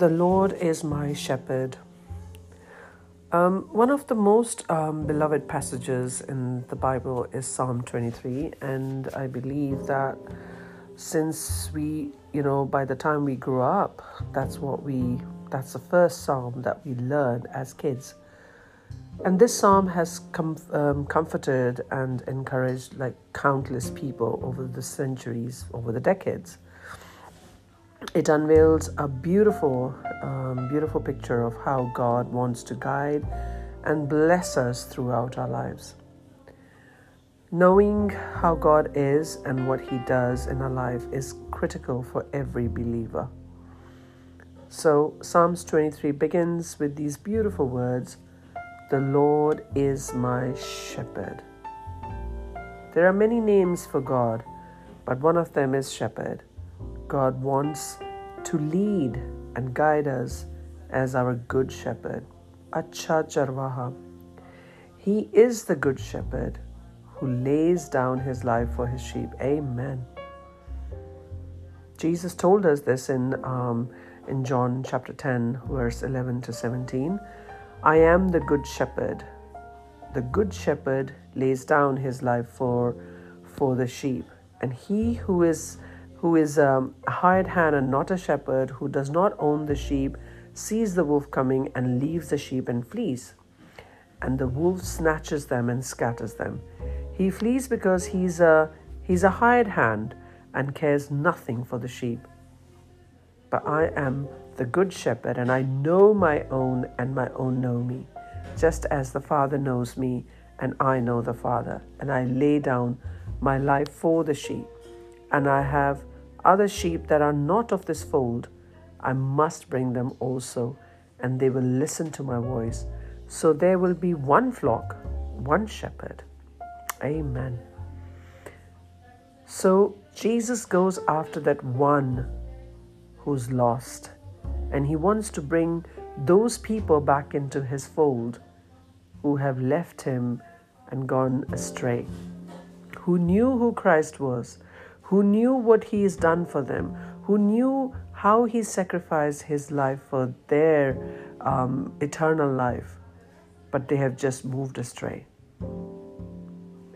The Lord is my shepherd. One of the most beloved passages in the Bible is Psalm 23, and I believe that since we, by the time we grew up, that's the first psalm that we learned as kids. And this psalm has comforted and encouraged countless people over the centuries, over the decades. It unveils a beautiful, beautiful picture of how God wants to guide and bless us throughout our lives. Knowing how God is and what He does in our life is critical for every believer. So Psalms 23 begins with these beautiful words, "The Lord is my shepherd." There are many names for God, but one of them is shepherd. God wants to lead and guide us as our good shepherd. Acha charvaha. He is the good shepherd who lays down His life for His sheep. Amen. Jesus told us this in John chapter 10, verse 11 to 17. "I am the good shepherd. The good shepherd lays down his life for the sheep. And he who is a hired hand and not a shepherd, who does not own the sheep, sees the wolf coming and leaves the sheep and flees. And the wolf snatches them and scatters them. He flees because he's a hired hand and cares nothing for the sheep. But I am the good shepherd, and I know my own, and my own know me, just as the Father knows me, and I know the Father. And I lay down my life for the sheep. And I have other sheep that are not of this fold. I must bring them also, and they will listen to my voice. So there will be one flock, one shepherd." Amen. So Jesus goes after that one who's lost, and He wants to bring those people back into His fold who have left Him and gone astray, who knew who Christ was, who knew what He has done for them, who knew how He sacrificed His life for their eternal life, but they have just moved astray.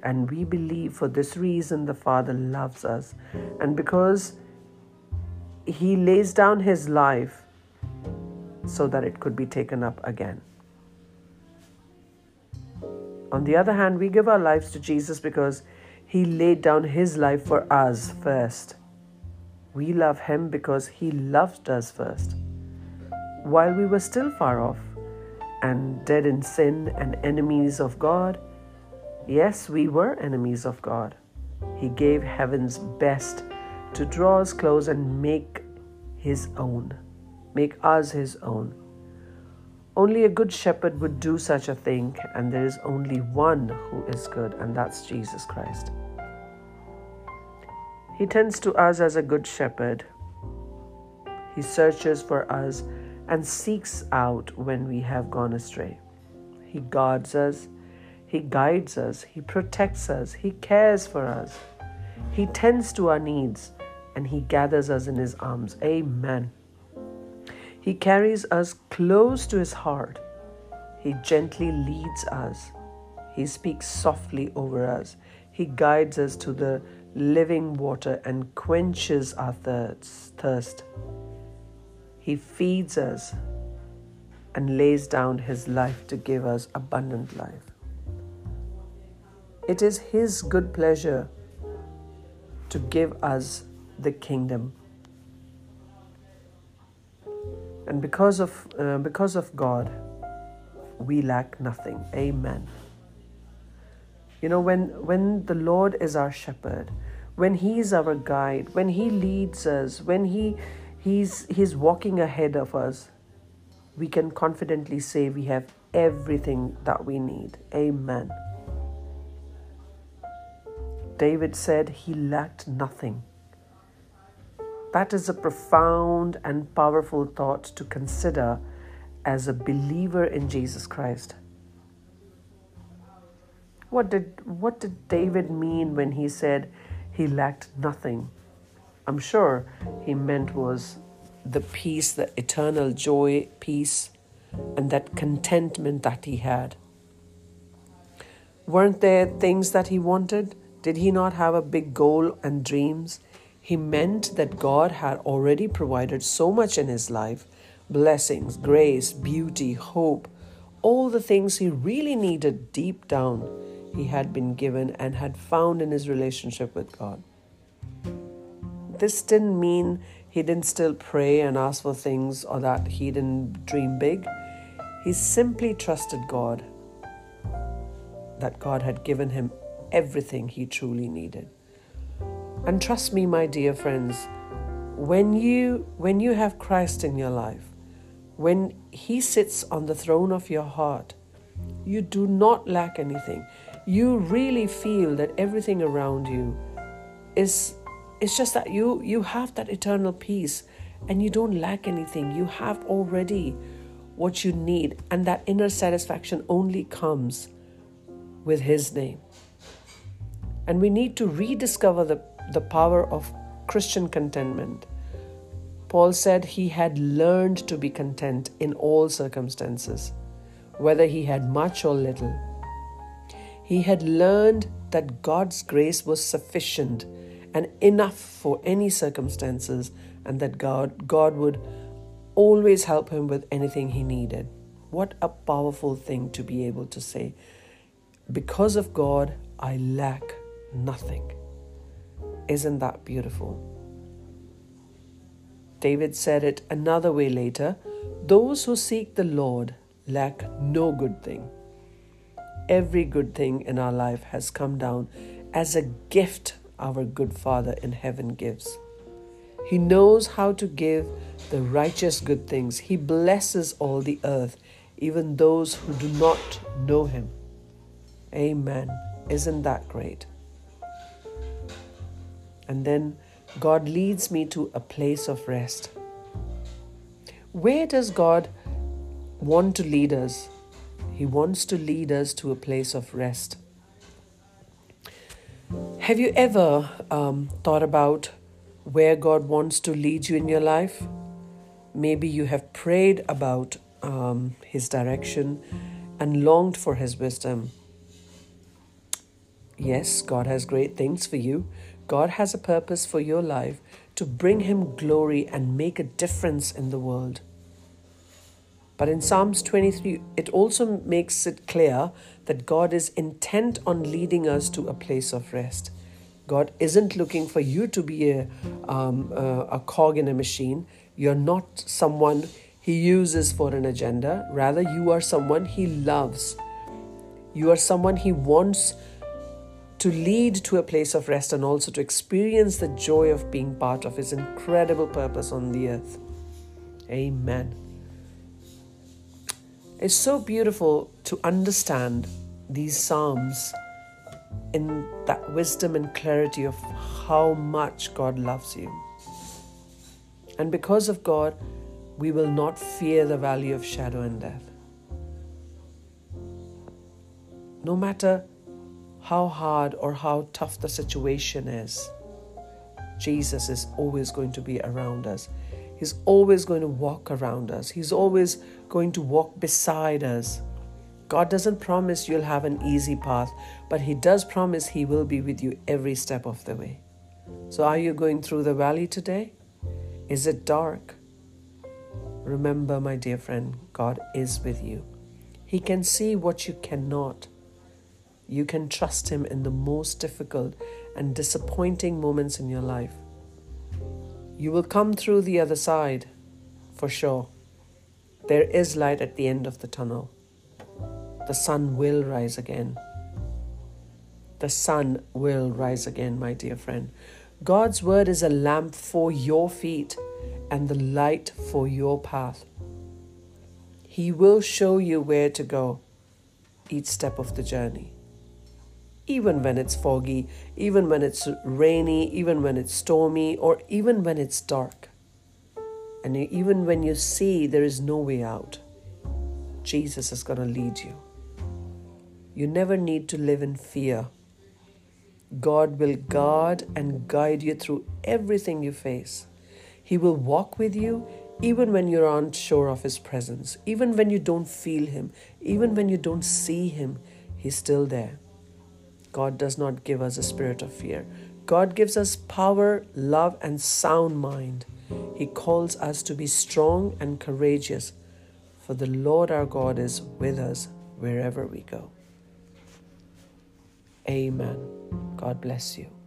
And we believe for this reason the Father loves us, and because He lays down His life so that it could be taken up again. On the other hand, we give our lives to Jesus because He laid down His life for us first. We love Him because He loved us first. While we were still far off and dead in sin and enemies of God, yes, we were enemies of God, He gave heaven's best to draw us close and make us His own. Only a good shepherd would do such a thing, and there is only one who is good, and that's Jesus Christ. He tends to us as a good shepherd. He searches for us and seeks out when we have gone astray. He guards us, He guides us, He protects us, He cares for us. He tends to our needs, and He gathers us in His arms. Amen. He carries us close to His heart. He gently leads us. He speaks softly over us. He guides us to the living water and quenches our thirst. He feeds us and lays down His life to give us abundant life. It is His good pleasure to give us the kingdom. And because of God, we lack nothing. Amen. When the Lord is our shepherd, when He is our guide, when He leads us, when He's walking ahead of us, we can confidently say we have everything that we need. Amen. David said he lacked nothing. That is a profound and powerful thought to consider as a believer in Jesus Christ. What did David mean when he said he lacked nothing? I'm sure he meant was the peace, the eternal joy, peace, and that contentment that he had. Weren't there things that he wanted? Did he not have a big goal and dreams? He meant that God had already provided so much in his life, blessings, grace, beauty, hope, all the things he really needed deep down, he had been given and had found in his relationship with God. This didn't mean he didn't still pray and ask for things or that he didn't dream big. He simply trusted God, that God had given him everything he truly needed. And trust me, my dear friends, when you have Christ in your life, when he sits on the throne of your heart, you do not lack anything. You really feel that everything around you is just that you have that eternal peace and you don't lack anything. You have already what you need, and that inner satisfaction only comes with his name. And we need to rediscover the power of Christian contentment. Paul said he had learned to be content in all circumstances, whether he had much or little. He had learned that God's grace was sufficient and enough for any circumstances, and that God would always help him with anything he needed. What a powerful thing to be able to say, because of God, I lack nothing. Isn't that beautiful? David said it another way later, those who seek the Lord lack no good thing. Every good thing in our life has come down as a gift our good Father in heaven gives. He knows how to give the righteous good things. He blesses all the earth, even those who do not know him. Amen. Isn't that great? And then God leads me to a place of rest. Where does God want to lead us? He wants to lead us to a place of rest. Have you ever thought about where God wants to lead you in your life? Maybe you have prayed about his direction and longed for his wisdom. Yes, God has great things for you. God has a purpose for your life to bring him glory and make a difference in the world. But in Psalms 23, it also makes it clear that God is intent on leading us to a place of rest. God isn't looking for you to be a cog in a machine. You're not someone he uses for an agenda. Rather, you are someone he loves. You are someone he wants to lead to a place of rest and also to experience the joy of being part of his incredible purpose on the earth. Amen. It's so beautiful to understand these Psalms in that wisdom and clarity of how much God loves you. And because of God, we will not fear the valley of shadow and death. No matter how hard or how tough the situation is, Jesus is always going to be around us. He's always going to walk around us. He's always going to walk beside us. God doesn't promise you'll have an easy path, but he does promise he will be with you every step of the way. So are you going through the valley today? Is it dark? Remember, my dear friend, God is with you. He can see what you cannot. You can trust him in the most difficult and disappointing moments in your life. You will come through the other side, for sure. There is light at the end of the tunnel. The sun will rise again. The sun will rise again, my dear friend. God's word is a lamp for your feet and the light for your path. He will show you where to go each step of the journey. Even when it's foggy, even when it's rainy, even when it's stormy, or even when it's dark. And even when you see there is no way out, Jesus is going to lead you. You never need to live in fear. God will guard and guide you through everything you face. He will walk with you even when you're unsure of His presence, even when you don't feel Him, even when you don't see Him, He's still there. God does not give us a spirit of fear. God gives us power, love, and sound mind. He calls us to be strong and courageous, for the Lord our God is with us wherever we go. Amen. God bless you.